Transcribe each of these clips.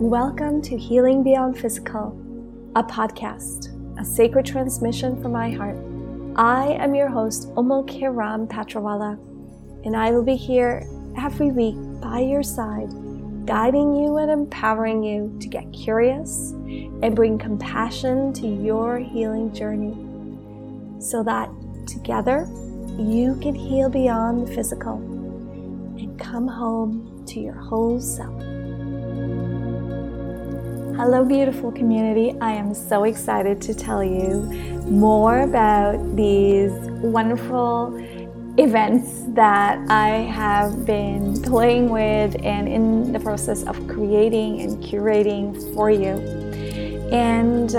Welcome to Healing Beyond Physical, a podcast, a sacred transmission from my heart. I am your host, Ummul-kiram Patrawala, and I will be here every week by your side, guiding you and empowering you to get curious and bring compassion to your healing journey so that together you can heal beyond the physical and come home to your whole self. Hello, beautiful community. I am so excited to tell you more about these wonderful events that I have been playing with and in the process of creating and curating for you. And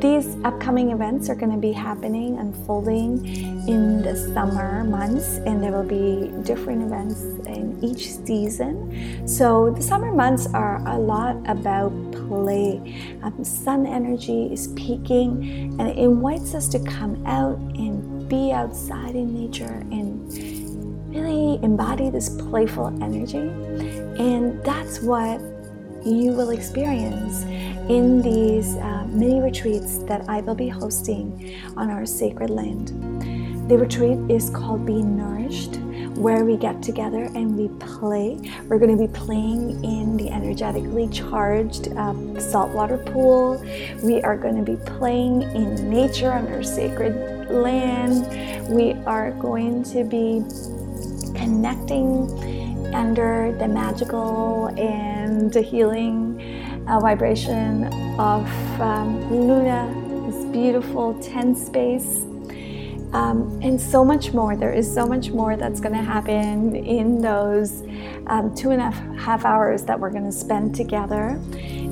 these upcoming events are going to be happening, unfolding in the summer months, and there will be different events in each season. So the summer months are a lot about play. Sun energy is peaking and it invites us to come out and be outside in nature and really embody this playful energy. And that's what you will experience in these mini retreats that I will be hosting on our sacred land. The retreat is called Be Nourished, where we get together and we play. We're going to be playing in the energetically charged saltwater pool. We are going to be playing in nature on our sacred land. We are going to be connecting under the magical and the healing vibration of Luna, this beautiful 10 space, and so much more. There is so much more that's going to happen in those 2.5 hours that we're going to spend together.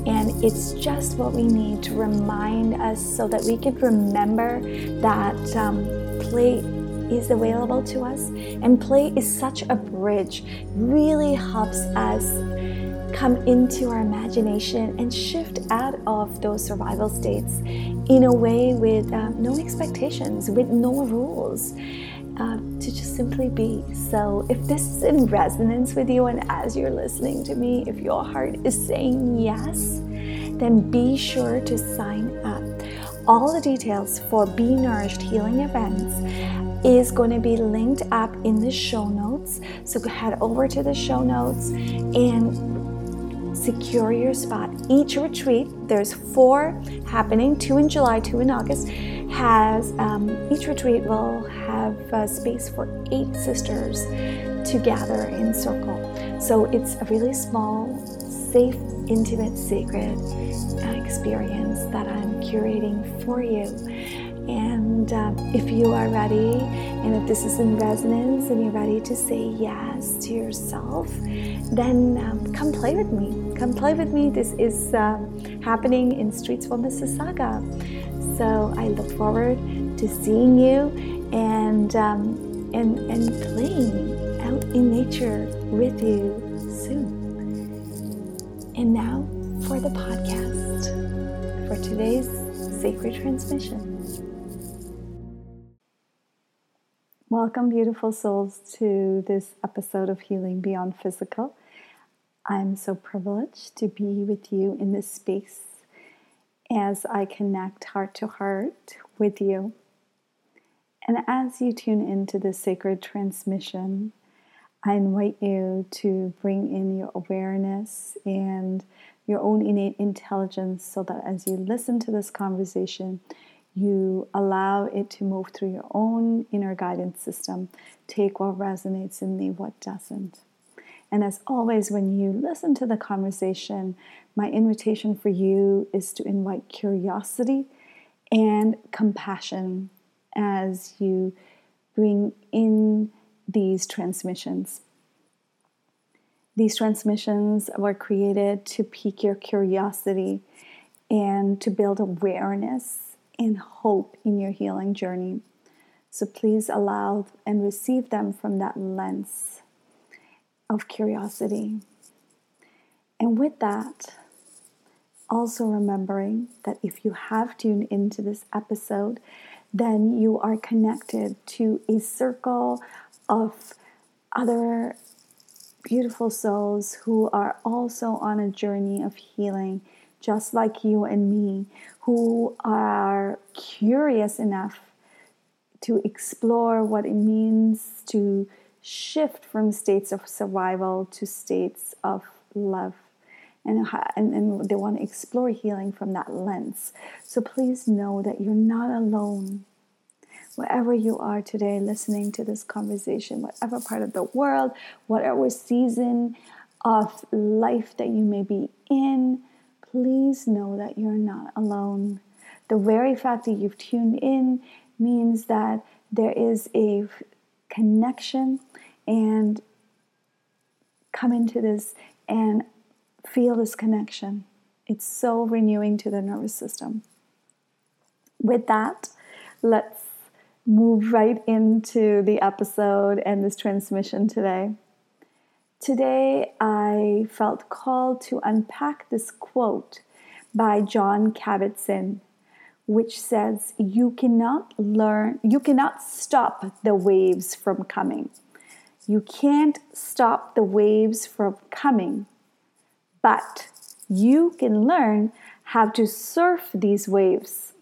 And it's just what we need to remind us so that we can remember that play is available to us, and play is such a bridge. Really helps us come into our imagination and shift out of those survival states in a way with no expectations, with no rules, to just simply be. So if this is in resonance with you, and as you're listening to me, if your heart is saying yes, then be sure to sign up. All the details for Be Nourished Healing Events is going to be linked up in the show notes. So head over to the show notes and secure your spot. Each retreat, there's 4 happening, 2 in July, 2 in August, has each retreat will have a space for 8 sisters to gather in circle. So it's a really small, safe, intimate, sacred experience that I'm curating for you. And if you are ready, and if this is in resonance and you're ready to say yes to yourself, then come play with me. Come play with me. This is happening in Streetsville, Mississauga. So I look forward to seeing you and playing out in nature with you soon. And now for the podcast, for today's sacred transmission. Welcome, beautiful souls, to this episode of Healing Beyond Physical. I'm so privileged to be with you in this space as I connect heart to heart with you. And as you tune into this sacred transmission, I invite you to bring in your awareness and your own innate intelligence so that as you listen to this conversation, you allow it to move through your own inner guidance system. Take what resonates and leave what doesn't. And as always, when you listen to the conversation, my invitation for you is to invite curiosity and compassion as you bring in these transmissions. These transmissions were created to pique your curiosity and to build awareness and hope in your healing journey. So please allow and receive them from that lens of curiosity. And with that, also remembering that if you have tuned into this episode, then you are connected to a circle of other beautiful souls who are also on a journey of healing, just like you and me, who are curious enough to explore what it means to shift from states of survival to states of love. And they want to explore healing from that lens. So please know that you're not alone. Wherever you are today listening to this conversation, whatever part of the world, whatever season of life that you may be in, please know that you're not alone. The very fact that you've tuned in means that there is a connection, and come into this and feel this connection. It's so renewing to the nervous system. With that, let's move right into the episode and this transmission today. Today, I felt called to unpack this quote by Jon Kabat-Zinn, which says, you cannot stop the waves from coming. You can't stop the waves from coming, but you can learn how to surf these waves.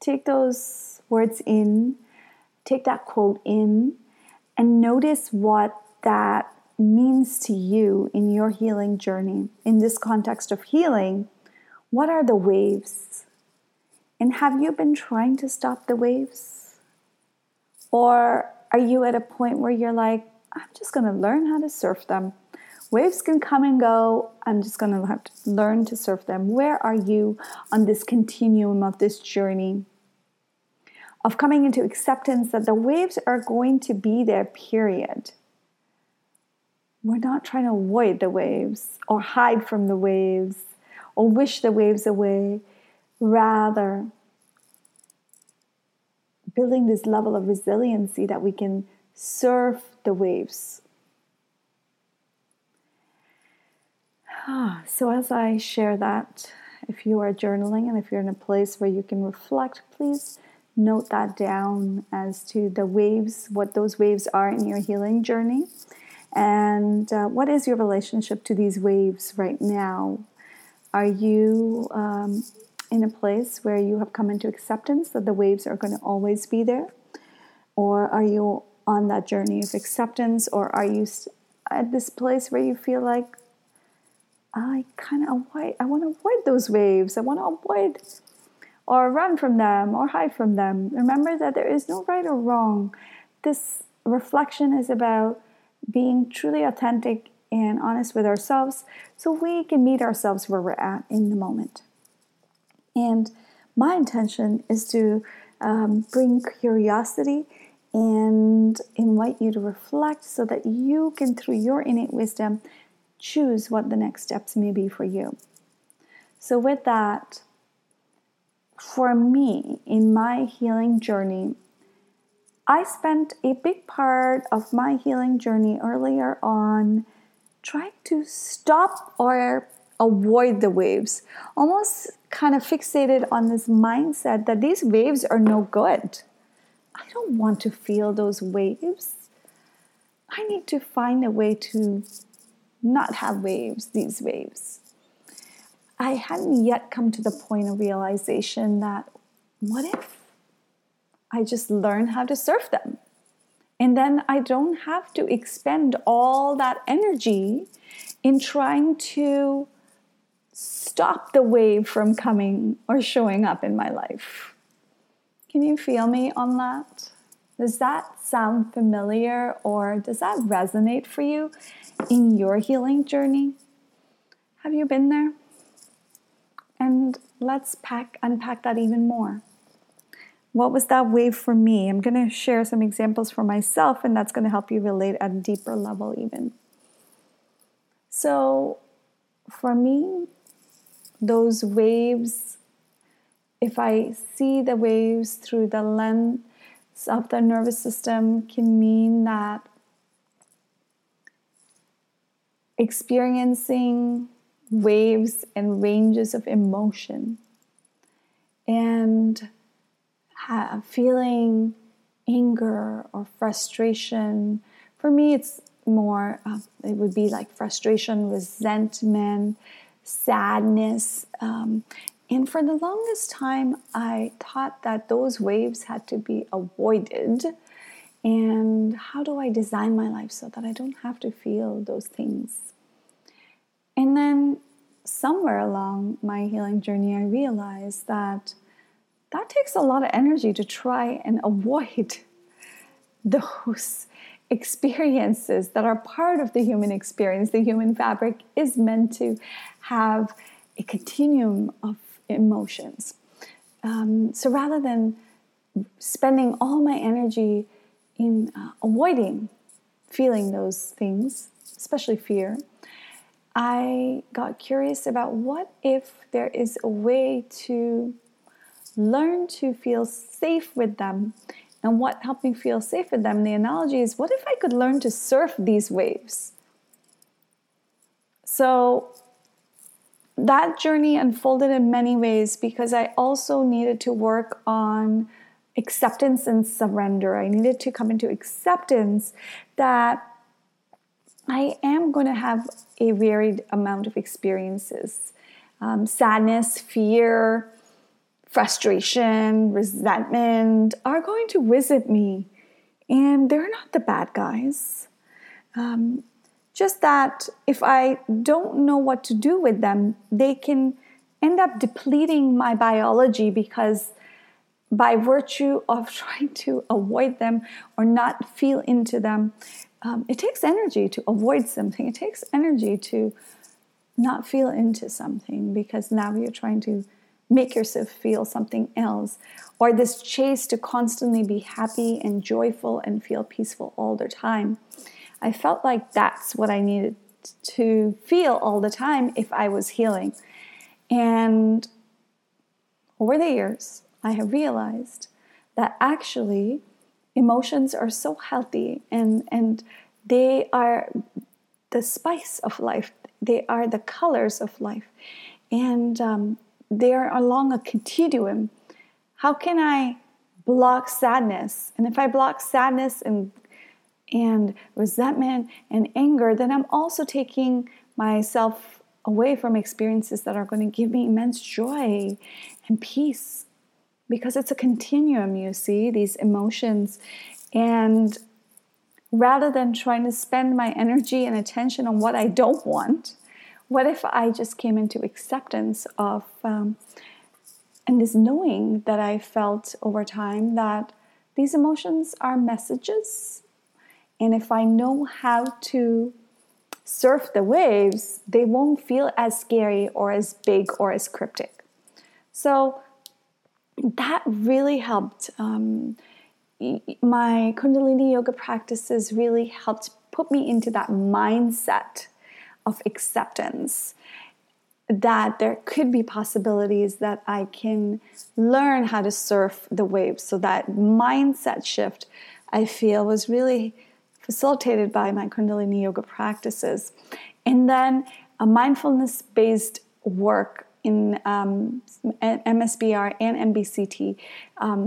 Take those words in, take that quote in, and notice what that means to you in your healing journey. In this context of healing, what are the waves? And have you been trying to stop the waves? Or are you at a point where you're like, I'm just going to learn how to surf them. Waves can come and go. I'm just going to have to learn to surf them. Where are you on this continuum of this journey of coming into acceptance that the waves are going to be there, period? We're not trying to avoid the waves or hide from the waves, or wish the waves away, rather building this level of resiliency that we can surf the waves. So as I share that, if you are journaling and if you're in a place where you can reflect, please note that down as to the waves, what those waves are in your healing journey, and what is your relationship to these waves right now? Are you in a place where you have come into acceptance that the waves are going to always be there? Or are you on that journey of acceptance? Or are you at this place where you feel like, I want to avoid those waves. I want to avoid or run from them or hide from them. Remember that there is no right or wrong. This reflection is about being truly authentic and honest with ourselves, so we can meet ourselves where we're at in the moment. And my intention is to bring curiosity and invite you to reflect so that you can, through your innate wisdom, choose what the next steps may be for you. So with that, for me, in my healing journey, I spent a big part of my healing journey earlier on trying to stop or avoid the waves, almost kind of fixated on this mindset that these waves are no good. I don't want to feel those waves. I need to find a way to not have waves, these waves. I hadn't yet come to the point of realization that what if I just learn how to surf them? And then I don't have to expend all that energy in trying to stop the wave from coming or showing up in my life. Can you feel me on that? Does that sound familiar, or does that resonate for you in your healing journey? Have you been there? And let's unpack that even more. What was that wave for me? I'm going to share some examples for myself, and that's going to help you relate at a deeper level even. So for me, those waves, if I see the waves through the lens of the nervous system, can mean that experiencing waves and ranges of emotion and feeling anger or frustration For me, it's more, it would be like frustration, resentment, sadness. And for the longest time, I thought that those waves had to be avoided. And how do I design my life so that I don't have to feel those things? And then somewhere along my healing journey, I realized that that takes a lot of energy to try and avoid those experiences that are part of the human experience. The human fabric is meant to have a continuum of emotions. So rather than spending all my energy in avoiding feeling those things, especially fear, I got curious about what if there is a way to learn to feel safe with them. And what helped me feel safe with them, the analogy is, what if I could learn to surf these waves? So that journey unfolded in many ways because I also needed to work on acceptance and surrender. I needed to come into acceptance that I am going to have a varied amount of experiences. Sadness, fear, frustration, resentment are going to visit me. And they're not the bad guys. Just that if I don't know what to do with them, they can end up depleting my biology because by virtue of trying to avoid them or not feel into them, it takes energy to avoid something. It takes energy to not feel into something because now you're trying to make yourself feel something else. Or this chase to constantly be happy and joyful and feel peaceful all the time. I felt like that's what I needed to feel all the time if I was healing. And over the years, I have realized that actually emotions are so healthy and they are the spice of life. They are the colors of life. And they are along a continuum. How can I block sadness? And if I block sadness and resentment and anger, then I'm also taking myself away from experiences that are going to give me immense joy and peace. Because it's a continuum, you see, these emotions. And rather than trying to spend my energy and attention on what I don't want, what if I just came into acceptance of and this knowing that I felt over time that these emotions are messages. And if I know how to surf the waves, they won't feel as scary or as big or as cryptic. So that really helped. My Kundalini yoga practices really helped put me into that mindset of acceptance, that there could be possibilities that I can learn how to surf the waves. So that mindset shift, I feel, was really facilitated by my Kundalini yoga practices. And then a mindfulness-based work in MSBR and MBCT,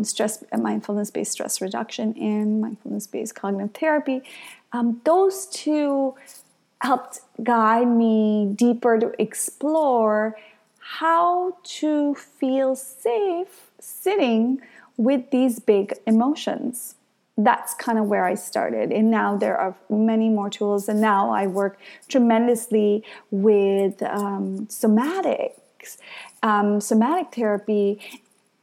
stress and mindfulness-based stress reduction and mindfulness-based cognitive therapy. Those two helped guide me deeper to explore how to feel safe sitting with these big emotions. That's kind of where I started. And now there are many more tools. And now I work tremendously with somatic therapy,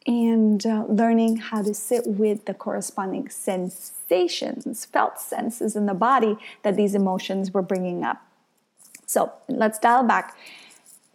and learning how to sit with the corresponding sensations, felt senses in the body that these emotions were bringing up. So let's dial back.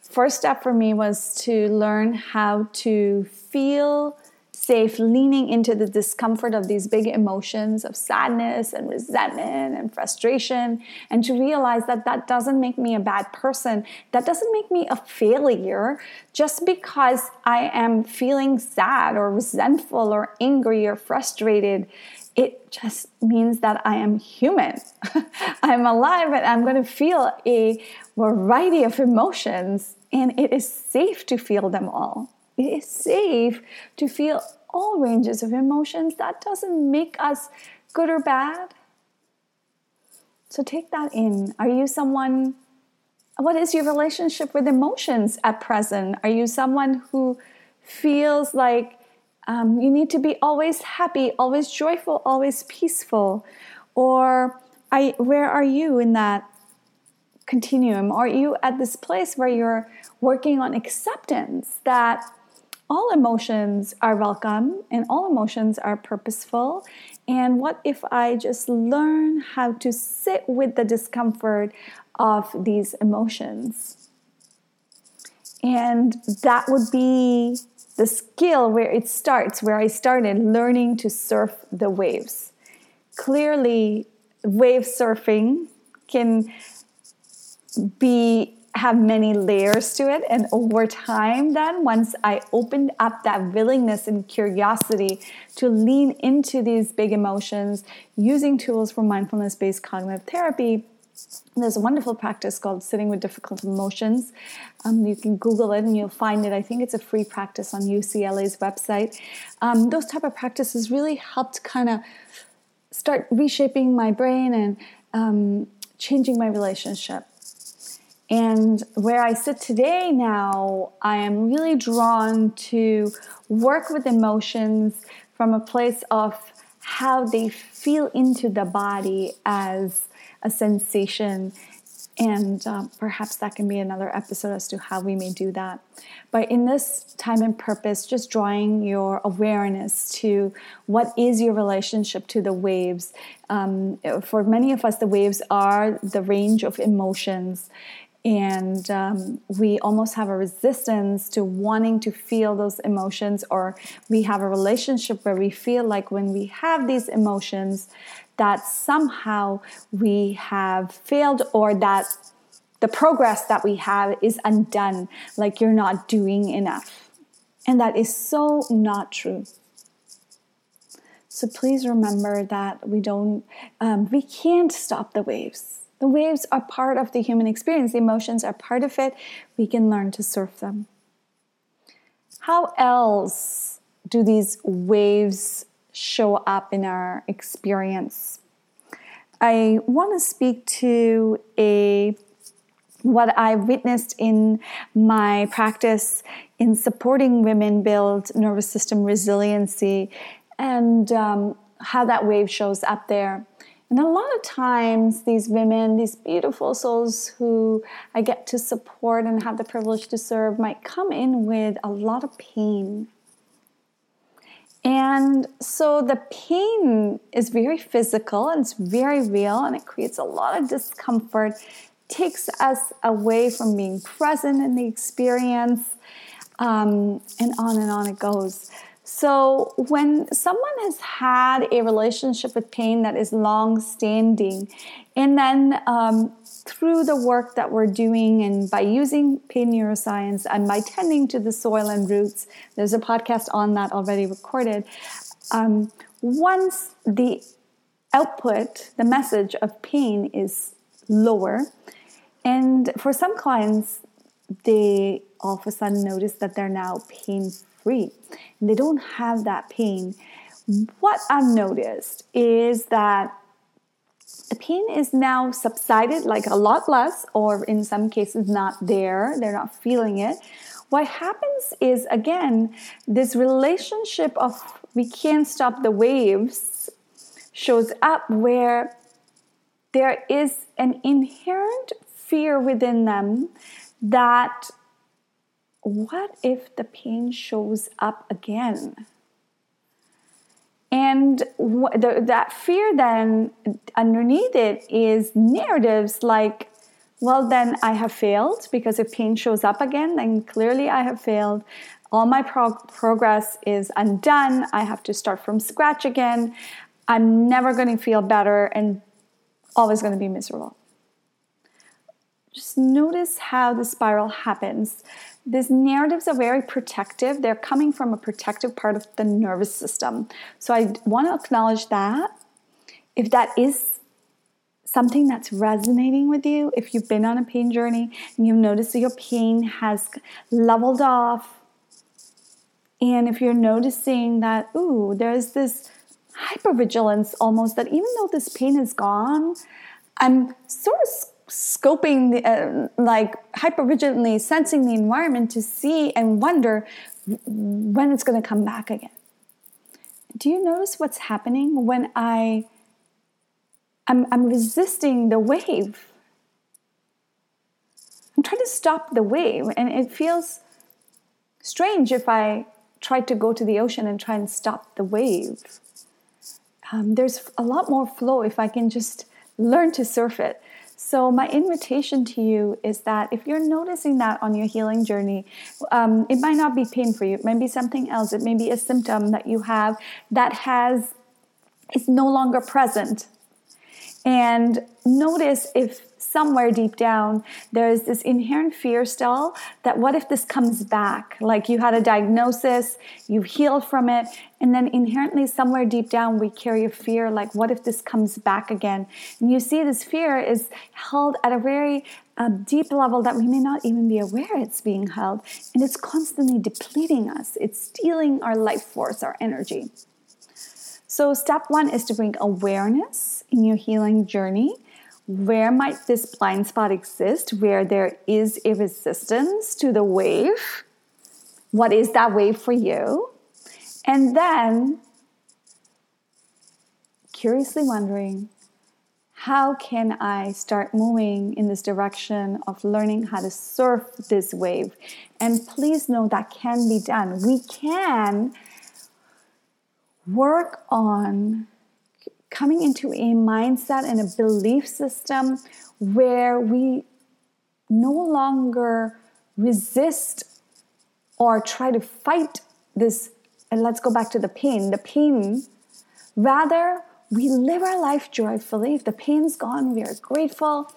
First step for me was to learn how to feel safe, leaning into the discomfort of these big emotions of sadness and resentment and frustration, and to realize that that doesn't make me a bad person. That doesn't make me a failure. Just because I am feeling sad or resentful or angry or frustrated, it just means that I am human. I'm alive and I'm going to feel a variety of emotions, and it is safe to feel them all. It is safe to feel all ranges of emotions. That doesn't make us good or bad. So take that in. Are you someone, what is your relationship with emotions at present? Are you someone who feels like you need to be always happy, always joyful, always peaceful? Or where are you in that continuum? Are you at this place where you're working on acceptance that all emotions are welcome and all emotions are purposeful? And what if I just learn how to sit with the discomfort of these emotions? And that would be the skill where it starts, where I started learning to surf the waves. Clearly, wave surfing can have many layers to it, and over time then, once I opened up that willingness and curiosity to lean into these big emotions using tools from mindfulness-based cognitive therapy, there's a wonderful practice called Sitting with Difficult Emotions. You can Google it and you'll find it. I think it's a free practice on UCLA's website. Those type of practices really helped kind of start reshaping my brain and changing my relationship. And where I sit today now, I am really drawn to work with emotions from a place of how they feel into the body as a sensation. And perhaps that can be another episode as to how we may do that. But in this time and purpose, just drawing your awareness to what is your relationship to the waves. For many of us, the waves are the range of emotions. And we almost have a resistance to wanting to feel those emotions, or we have a relationship where we feel like when we have these emotions that somehow we have failed, or that the progress that we have is undone, like you're not doing enough. And that is so not true. So please remember that we can't stop the waves. The waves are part of the human experience. The emotions are part of it. We can learn to surf them. How else do these waves show up in our experience? I want to speak to what I witnessed in my practice in supporting women build nervous system resiliency, and how that wave shows up there. And a lot of times these women, these beautiful souls who I get to support and have the privilege to serve, might come in with a lot of pain. And so the pain is very physical and it's very real, and it creates a lot of discomfort, takes us away from being present in the experience, and on it goes. So when someone has had a relationship with pain that is long-standing, and then through the work that we're doing and by using pain neuroscience and by tending to the soil and roots, there's a podcast on that already recorded, once the output, the message of pain is lower, and for some clients, they all of a sudden notice that they're now pain-free. And they don't have that pain. What I've noticed is that the pain is now subsided, like a lot less, or in some cases not there. They're not feeling it. What happens is, again, this relationship of we can't stop the waves shows up, where there is an inherent fear within them that, what if the pain shows up again? And that fear then underneath it is narratives like, well, then I have failed, because if pain shows up again, then clearly I have failed. All my progress is undone. I have to start from scratch again. I'm never going to feel better and always going to be miserable. Just notice how the spiral happens. These narratives are very protective. They're coming from a protective part of the nervous system. So I want to acknowledge that. If that is something that's resonating with you, if you've been on a pain journey and you've noticed that your pain has leveled off, and if you're noticing that, ooh, there's this hypervigilance almost, that even though this pain is gone, I'm sort of scoping, like hyper-vigilantly sensing the environment to see and wonder when it's going to come back again. Do you notice what's happening when I'm resisting the wave? I'm trying to stop the wave, and it feels strange if I try to go to the ocean and try and stop the wave. There's a lot more flow if I can just learn to surf it. So my invitation to you is that if you're noticing that on your healing journey, it might not be pain for you. It might be something else. It may be a symptom that you have that is no longer present. And notice if somewhere deep down there is this inherent fear still that what if this comes back? Like you had a diagnosis, you healed from it, and then inherently somewhere deep down we carry a fear like what if this comes back again? And you see this fear is held at a very deep level that we may not even be aware it's being held, and it's constantly depleting us. It's stealing our life force, our energy. So step one is to bring awareness in your healing journey. Where might this blind spot exist where there is a resistance to the wave? What is that wave for you? And then curiously wondering, how can I start moving in this direction of learning how to surf this wave? And please know that can be done. We can work on coming into a mindset and a belief system where we no longer resist or try to fight this, and let's go back to the pain. Rather, we live our life joyfully. If the pain's gone, we are grateful.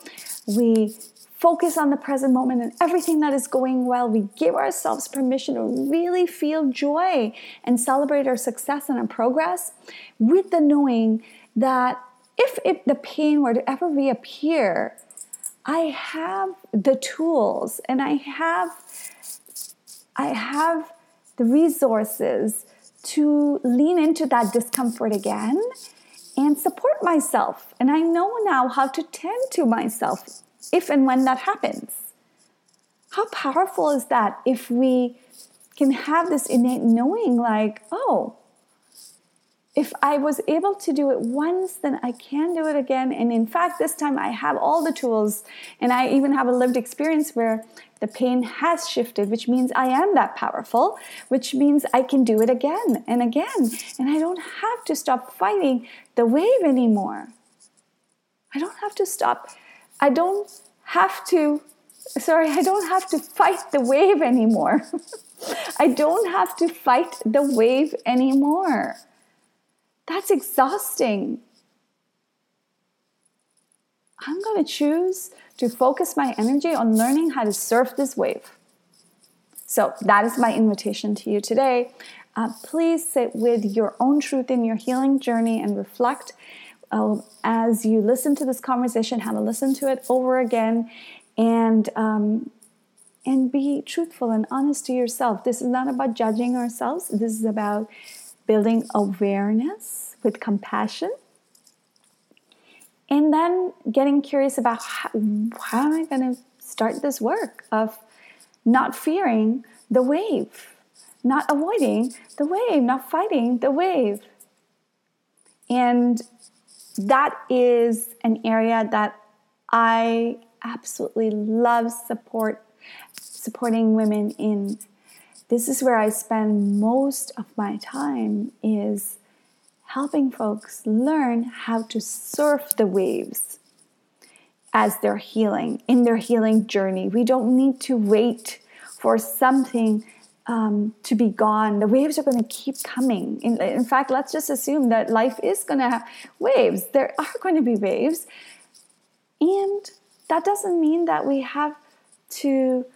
We focus on the present moment and everything that is going well. We give ourselves permission to really feel joy and celebrate our success and our progress with the knowing that if the pain were to ever reappear, I have the tools and I have the resources to lean into that discomfort again and support myself. And I know now how to tend to myself if and when that happens. How powerful is that if we can have this innate knowing like, oh, if I was able to do it once, then I can do it again. And in fact, this time I have all the tools, and I even have a lived experience where the pain has shifted, which means I am that powerful, which means I can do it again and again. And I don't have to stop fighting the wave anymore. I don't have to fight the wave anymore. I don't have to fight the wave anymore. That's exhausting. I'm going to choose to focus my energy on learning how to surf this wave. So that is my invitation to you today. Please sit with your own truth in your healing journey and reflect. As you listen to this conversation, how to listen to it over again, and be truthful and honest to yourself. This is not about judging ourselves. This is about building awareness with compassion, and then getting curious about how am I going to start this work of not fearing the wave, not avoiding the wave, not fighting the wave, and that is an area that I absolutely love supporting women in. This is where I spend most of my time, is helping folks learn how to surf the waves as they're healing, in their healing journey. We don't need to wait for something to be gone. The waves are going to keep coming. In fact, let's just assume that life is going to have waves. There are going to be waves. And that doesn't mean that we have to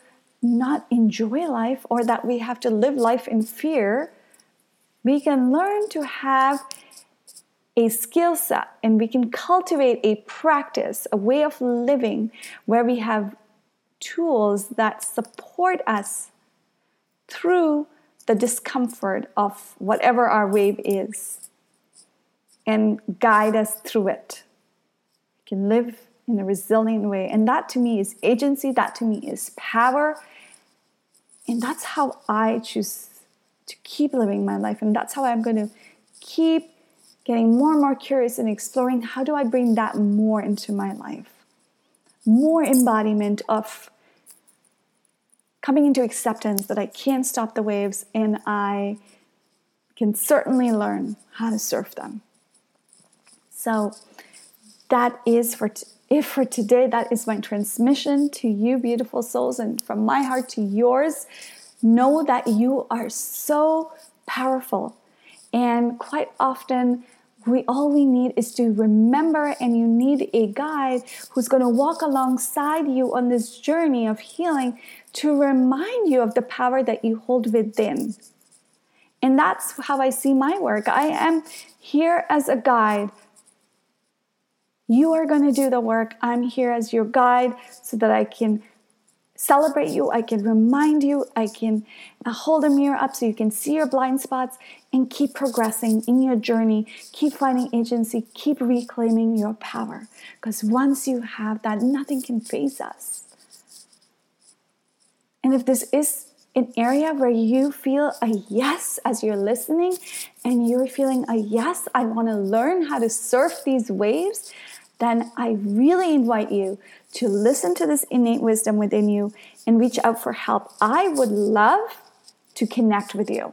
not enjoy life or that we have to live life in fear. We can learn to have a skill set, and we can cultivate a practice, a way of living where we have tools that support us through the discomfort of whatever our wave is and guide us through it. We can live in a resilient way. And that to me is agency. That to me is power. And that's how I choose to keep living my life. And that's how I'm going to keep getting more and more curious and exploring how do I bring that more into my life. More embodiment of coming into acceptance that I can't stop the waves and I can certainly learn how to surf them. So that is for today. That is my transmission to you, beautiful souls, and from my heart to yours. Know that you are so powerful, and quite often all we need is to remember, and you need a guide who's going to walk alongside you on this journey of healing to remind you of the power that you hold within. And that's how I see my work. I am here as a guide. You are going to do the work. I'm here as your guide so that I can celebrate you, I can remind you, I can hold a mirror up so you can see your blind spots and keep progressing in your journey, keep finding agency, keep reclaiming your power. Because once you have that, nothing can faze us. And if this is an area where you feel a yes as you're listening and you're feeling a yes, I want to learn how to surf these waves, then I really invite you to listen to this innate wisdom within you and reach out for help. I would love to connect with you.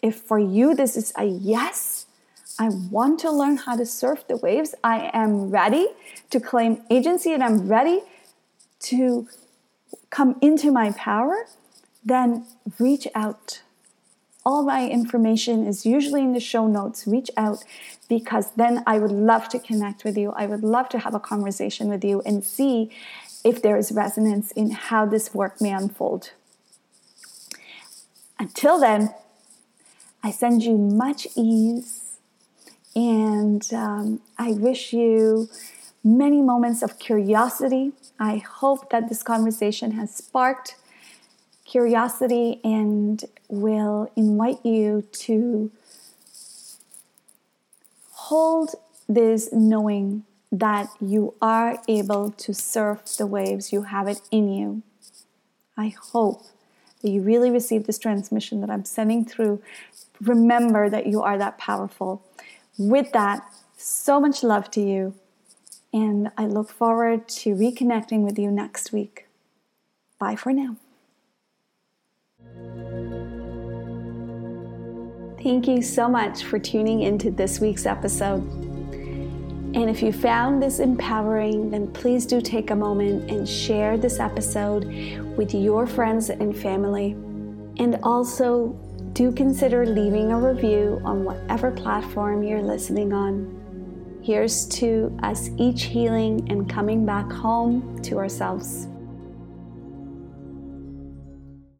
If for you this is a yes, I want to learn how to surf the waves, I am ready to claim agency and I'm ready to come into my power, then reach out. All my information is usually in the show notes. Reach out, because then I would love to connect with you. I would love to have a conversation with you and see if there is resonance in how this work may unfold. Until then, I send you much ease, and I wish you many moments of curiosity. I hope that this conversation has sparked curiosity and will invite you to hold this knowing that you are able to surf the waves. You have it in you. I hope that you really receive this transmission that I'm sending through. Remember that you are that powerful. With that, so much love to you, and I look forward to reconnecting with you next week. Bye for now. Thank you so much for tuning into this week's episode. And if you found this empowering, then please do take a moment and share this episode with your friends and family. And also do consider leaving a review on whatever platform you're listening on. Here's to us each healing and coming back home to ourselves.